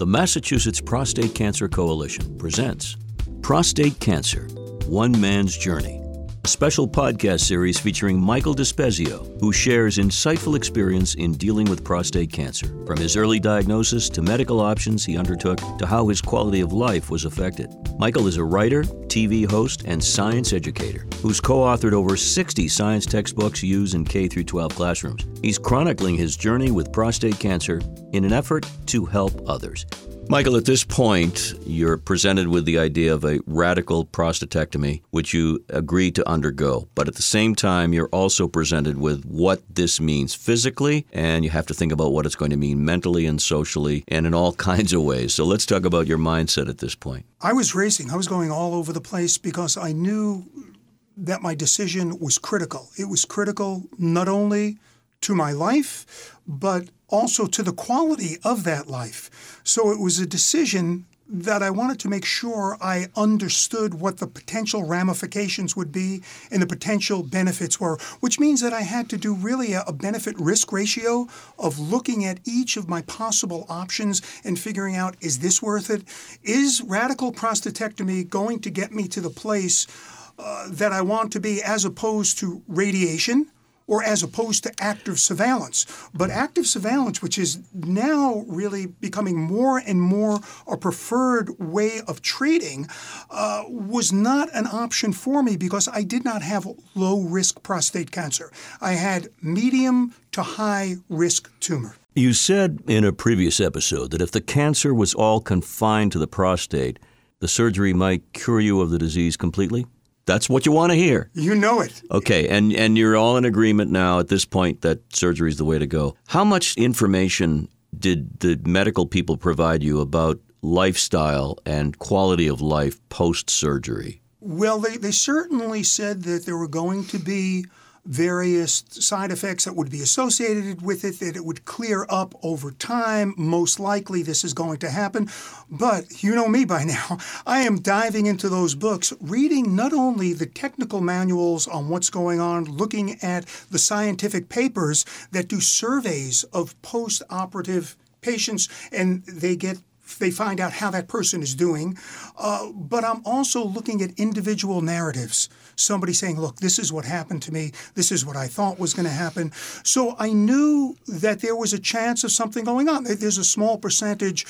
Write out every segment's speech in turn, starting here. The Massachusetts Prostate Cancer Coalition presents Prostate Cancer, One Man's Journey, a special podcast series featuring Michael Dispezio, who shares insightful experience in dealing with prostate cancer, from his early diagnosis to medical options he undertook to how his quality of life was affected. Michael is a writer, TV host, and science educator who's co-authored over 60 science textbooks used in K-12 classrooms. He's chronicling his journey with prostate cancer in an effort to help others. Michael, at this point, you're presented with the idea of a radical prostatectomy, which you agree to undergo. But at the same time, you're also presented with what this means physically, and you have to think about what it's going to mean mentally and socially and in all kinds of ways. So let's talk about your mindset at this point. I was racing. I was going all over the place because I knew that my decision was critical. It was critical not only to my life, but also to the quality of that life. So it was a decision that I wanted to make sure I understood what the potential ramifications would be and the potential benefits were, which means that I had to do really a benefit-risk ratio of looking at each of my possible options and figuring out, is this worth it? Is radical prostatectomy going to get me to the place that I want to be, as opposed to radiation, or as opposed to active surveillance? But active surveillance, which is now really becoming more and more a preferred way of treating, was not an option for me because I did not have low-risk prostate cancer. I had medium to high-risk tumor. You said in a previous episode that if the cancer was all confined to the prostate, the surgery might cure you of the disease completely? That's what you want to hear. You know it. Okay, and you're all in agreement now at this point that surgery is the way to go. How much information did the medical people provide you about lifestyle and quality of life post-surgery? Well, they certainly said that there were going to be various side effects that would be associated with it, that it would clear up over time. Most likely this is going to happen. But you know me by now. I am diving into those books, reading not only the technical manuals on what's going on, looking at the scientific papers that do surveys of post-operative patients, and they find out how that person is doing. But I'm also looking at individual narratives. Somebody saying, look, this is what happened to me. This is what I thought was going to happen. So I knew that there was a chance of something going on. There's a small percentage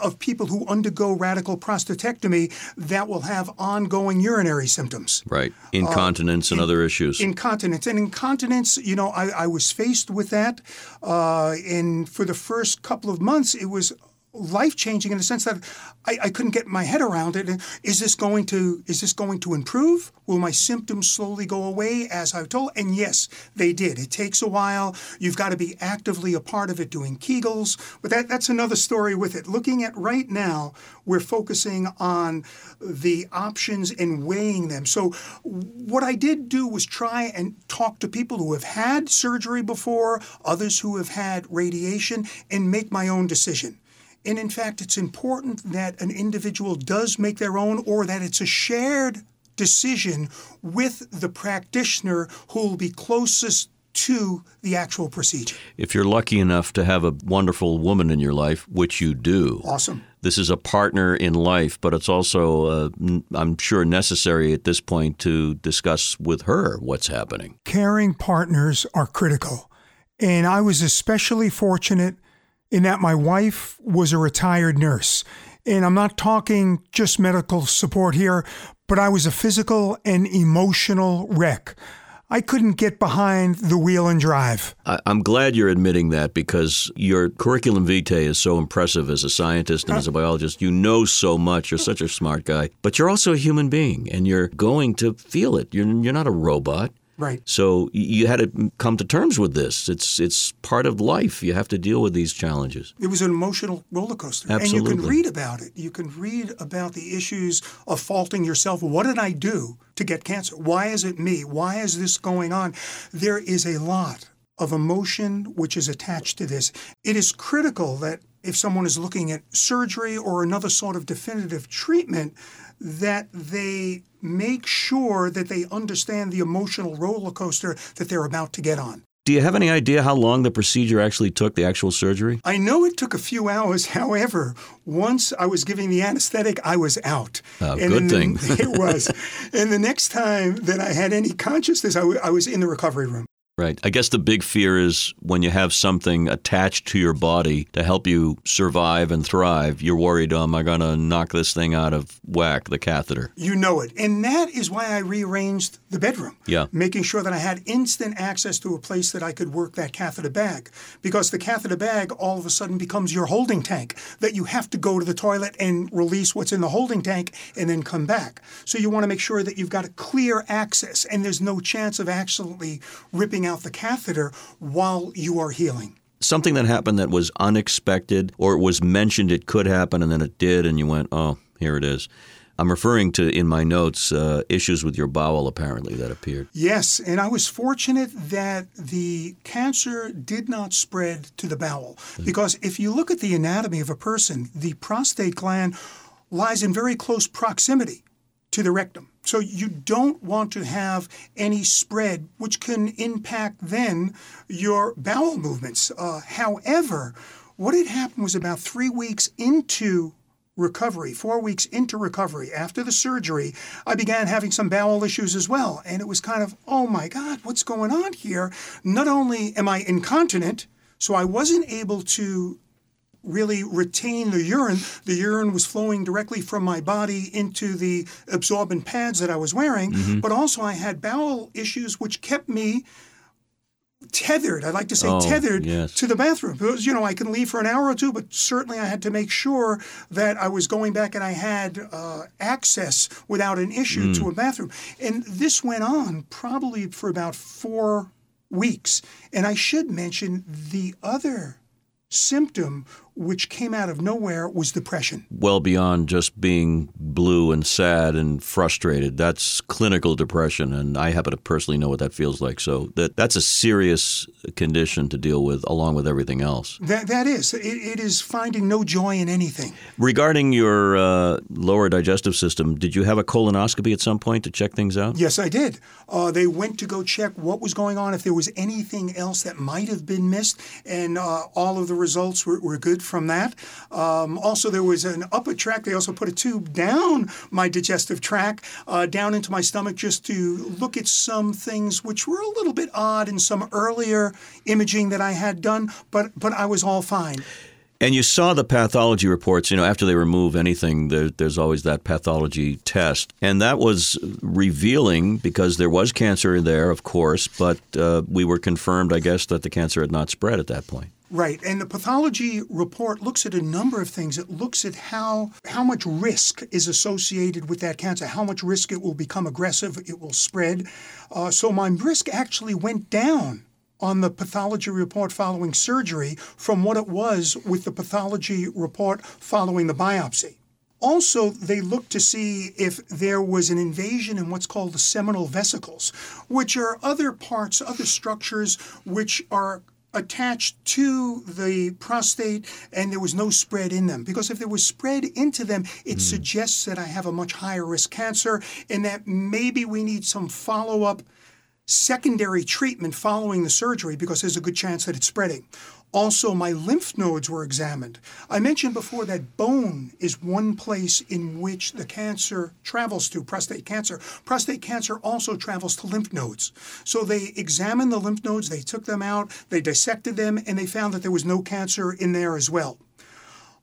of people who undergo radical prostatectomy that will have ongoing urinary symptoms. Right. Incontinence and other issues. Incontinence. And incontinence, you know, I was faced with that. And for the first couple of months, it was life-changing in the sense that I couldn't get my head around it. Is this going to improve? Will my symptoms slowly go away, as I told? And yes, they did. It takes a while. You've got to be actively a part of it, doing Kegels. But that's another story with it. Looking at right now, we're focusing on the options and weighing them. So what I did do was try and talk to people who have had surgery before, others who have had radiation, and make my own decision. And in fact, it's important that an individual does make their own, or that it's a shared decision with the practitioner who will be closest to the actual procedure. If you're lucky enough to have a wonderful woman in your life, which you do. Awesome. This is a partner in life, but it's also, I'm sure, necessary at this point to discuss with her what's happening. Caring partners are critical. And I was especially fortunate in that my wife was a retired nurse. And I'm not talking just medical support here, but I was a physical and emotional wreck. I couldn't get behind the wheel and drive. I'm glad you're admitting that, because your curriculum vitae is so impressive as a scientist and as a biologist. You know so much. You're such a smart guy. But you're also a human being, and you're going to feel it. You're not a robot. Right. So you had to come to terms with this. It's part of life. You have to deal with these challenges. It was an emotional roller coaster. Absolutely. And you can read about it. You can read about the issues of faulting yourself. What did I do to get cancer? Why is it me? Why is this going on? There is a lot of emotion which is attached to this. It is critical that if someone is looking at surgery or another sort of definitive treatment, that they make sure that they understand the emotional roller coaster that they're about to get on. Do you have any idea how long the procedure actually took, the actual surgery? I know it took a few hours. However, once I was giving the anesthetic, I was out. Good thing. It was. And the next time that I had any consciousness, I was in the recovery room. Right. I guess the big fear is when you have something attached to your body to help you survive and thrive, you're worried, am I going to knock this thing out of whack, the catheter? You know it. And that is why I rearranged the bedroom. Yeah. Making sure that I had instant access to a place that I could work that catheter bag. Because the catheter bag all of a sudden becomes your holding tank, that you have to go to the toilet and release what's in the holding tank and then come back. So you want to make sure that you've got a clear access and there's no chance of actually ripping out the catheter while you are healing. Something that happened that was unexpected, or it was mentioned it could happen and then it did, and you went, oh, here it is. I'm referring to, in my notes, issues with your bowel, apparently, that appeared. Yes, and I was fortunate that the cancer did not spread to the bowel, because if you look at the anatomy of a person, the prostate gland lies in very close proximity to the rectum. So you don't want to have any spread, which can impact then your bowel movements. However, what had happened was about 3 weeks into recovery, 4 weeks into recovery, after the surgery, I began having some bowel issues as well. And it was kind of, oh my God, what's going on here? Not only am I incontinent, so I wasn't able to really retain the urine. The urine was flowing directly from my body into the absorbent pads that I was wearing, but also I had bowel issues which kept me tethered, I'd like to say to the bathroom. Because, you know, I can leave for an hour or two, but certainly I had to make sure that I was going back and I had access without an issue to a bathroom. And this went on probably for about 4 weeks. And I should mention the other symptom which came out of nowhere was depression. Well beyond just being blue and sad and frustrated. That's clinical depression, and I happen to personally know what that feels like. So that's a serious condition to deal with, along with everything else. That is. It is finding no joy in anything. Regarding your lower digestive system, did you have a colonoscopy at some point to check things out? Yes, I did. They went to go check what was going on, if there was anything else that might have been missed, and all of the results were good from that. Also, there was an upper tract. They also put a tube down my digestive tract, down into my stomach, just to look at some things which were a little bit odd in some earlier imaging that I had done, but I was all fine. And you saw the pathology reports, you know, after they remove anything, there's always that pathology test. And that was revealing because there was cancer in there, of course, but we were confirmed, I guess, that the cancer had not spread at that point. Right. And the pathology report looks at a number of things. It looks at how much risk is associated with that cancer, how much risk it will become aggressive, it will spread. So my risk actually went down on the pathology report following surgery from what it was with the pathology report following the biopsy. Also, they looked to see if there was an invasion in what's called the seminal vesicles, which are other parts, other structures which are attached to the prostate, and there was no spread in them. Because if there was spread into them, it suggests that I have a much higher risk cancer and that maybe we need some follow-up secondary treatment following the surgery because there's a good chance that it's spreading. Also, my lymph nodes were examined. I mentioned before that bone is one place in which the cancer travels to, prostate cancer. Prostate cancer also travels to lymph nodes. So they examined the lymph nodes, they took them out, they dissected them, and they found that there was no cancer in there as well.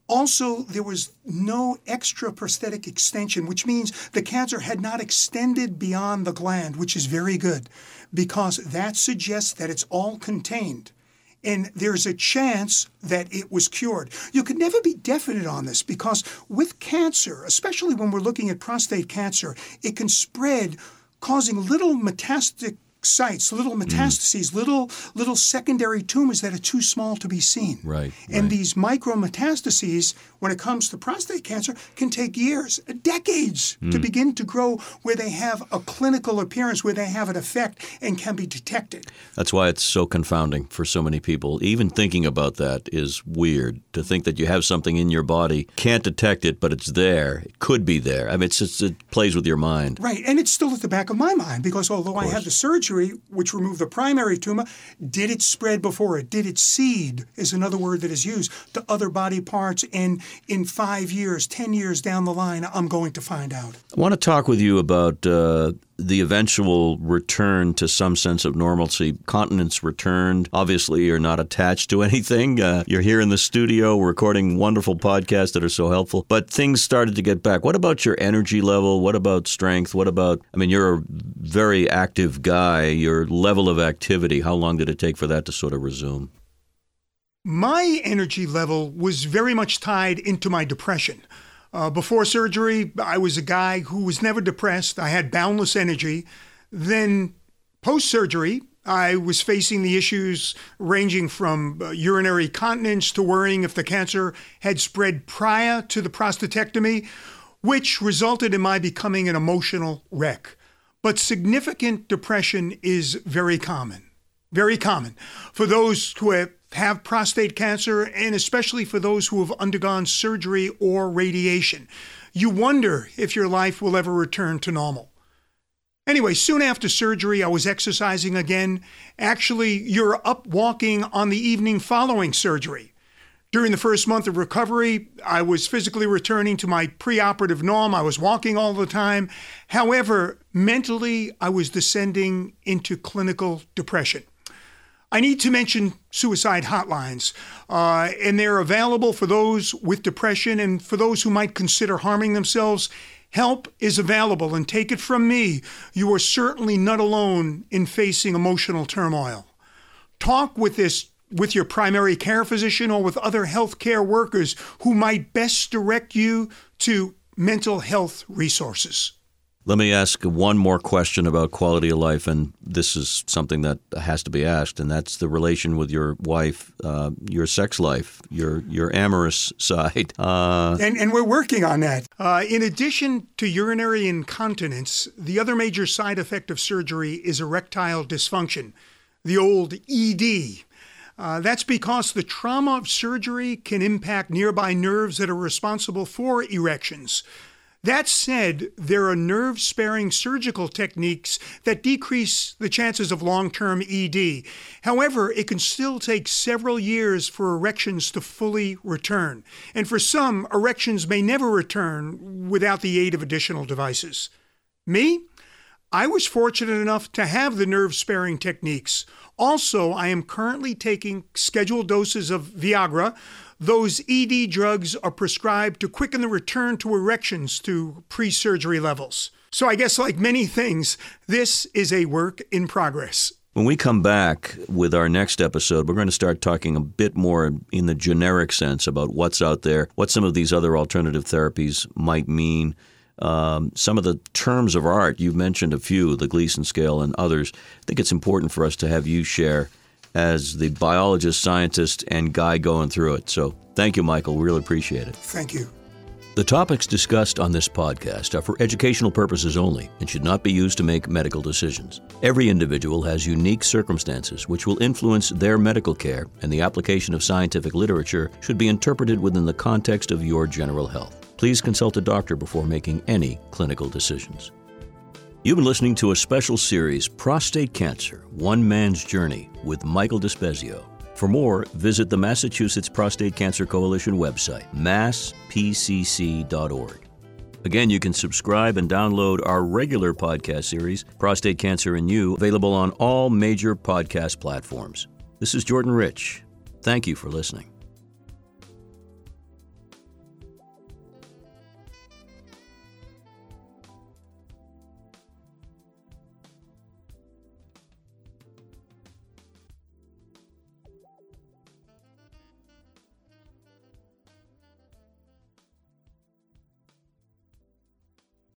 Also, there was no extra prosthetic extension, which means the cancer had not extended beyond the gland, which is very good, because that suggests that it's all contained. And there's a chance that it was cured. You could never be definite on this because with cancer, especially when we're looking at prostate cancer, it can spread, causing little metastatic sites, little metastases, little secondary tumors that are too small to be seen. Right. And these micrometastases, when it comes to prostate cancer, can take years, decades to begin to grow where they have a clinical appearance, where they have an effect and can be detected. That's why it's so confounding for so many people. Even thinking about that is weird, to think that you have something in your body, can't detect it, but it's there. It could be there. I mean, it plays with your mind. Right. And it's still at the back of my mind because although I had the surgery, surgery, which removed the primary tumor, did it spread before it? Did it seed, is another word that is used, to other body parts? And in 5 years, 10 years down the line, I'm going to find out. I want to talk with you about the eventual return to some sense of normalcy. Continents returned. Obviously, you're not attached to anything. You're here in the studio recording wonderful podcasts that are so helpful. But things started to get back. What about your energy level? What about strength? What about, I mean, you're a very active guy. Your level of activity, how long did it take for that to sort of resume? My energy level was very much tied into my depression. Before surgery, I was a guy who was never depressed. I had boundless energy. Then post-surgery, I was facing the issues ranging from urinary continence to worrying if the cancer had spread prior to the prostatectomy, which resulted in my becoming an emotional wreck. But significant depression is very common, very common. For those who have prostate cancer, and especially for those who have undergone surgery or radiation. You wonder if your life will ever return to normal. Anyway, soon after surgery, I was exercising again. Actually, you're up walking on the evening following surgery. During the first month of recovery, I was physically returning to my preoperative norm. I was walking all the time. However, mentally, I was descending into clinical depression. I need to mention suicide hotlines, and they're available for those with depression and for those who might consider harming themselves. Help is available, and take it from me, you are certainly not alone in facing emotional turmoil. Talk with your primary care physician or with other healthcare workers who might best direct you to mental health resources. Let me ask one more question about quality of life, and this is something that has to be asked, and that's the relation with your wife, your sex life, your amorous side. And we're working on that. In addition to urinary incontinence, the other major side effect of surgery is erectile dysfunction, the old ED. That's because the trauma of surgery can impact nearby nerves that are responsible for erections. That said, there are nerve-sparing surgical techniques that decrease the chances of long-term ED. However, it can still take several years for erections to fully return. And for some, erections may never return without the aid of additional devices. Me? I was fortunate enough to have the nerve-sparing techniques. Also, I am currently taking scheduled doses of Viagra. Those ED drugs are prescribed to quicken the return to erections to pre-surgery levels. So I guess like many things, this is a work in progress. When we come back with our next episode, we're going to start talking a bit more in the generic sense about what's out there, what some of these other alternative therapies might mean. Some of the terms of art, you've mentioned a few, the Gleason scale and others. I think it's important for us to have you share as the biologist, scientist, and guy going through it. So thank you, Michael. We really appreciate it. Thank you. The topics discussed on this podcast are for educational purposes only and should not be used to make medical decisions. Every individual has unique circumstances which will influence their medical care, and the application of scientific literature should be interpreted within the context of your general health. Please consult a doctor before making any clinical decisions. You've been listening to a special series, Prostate Cancer, One Man's Journey, with Michael Dispezio. For more, visit the Massachusetts Prostate Cancer Coalition website, masspcc.org. Again, you can subscribe and download our regular podcast series, Prostate Cancer and You, available on all major podcast platforms. This is Jordan Rich. Thank you for listening.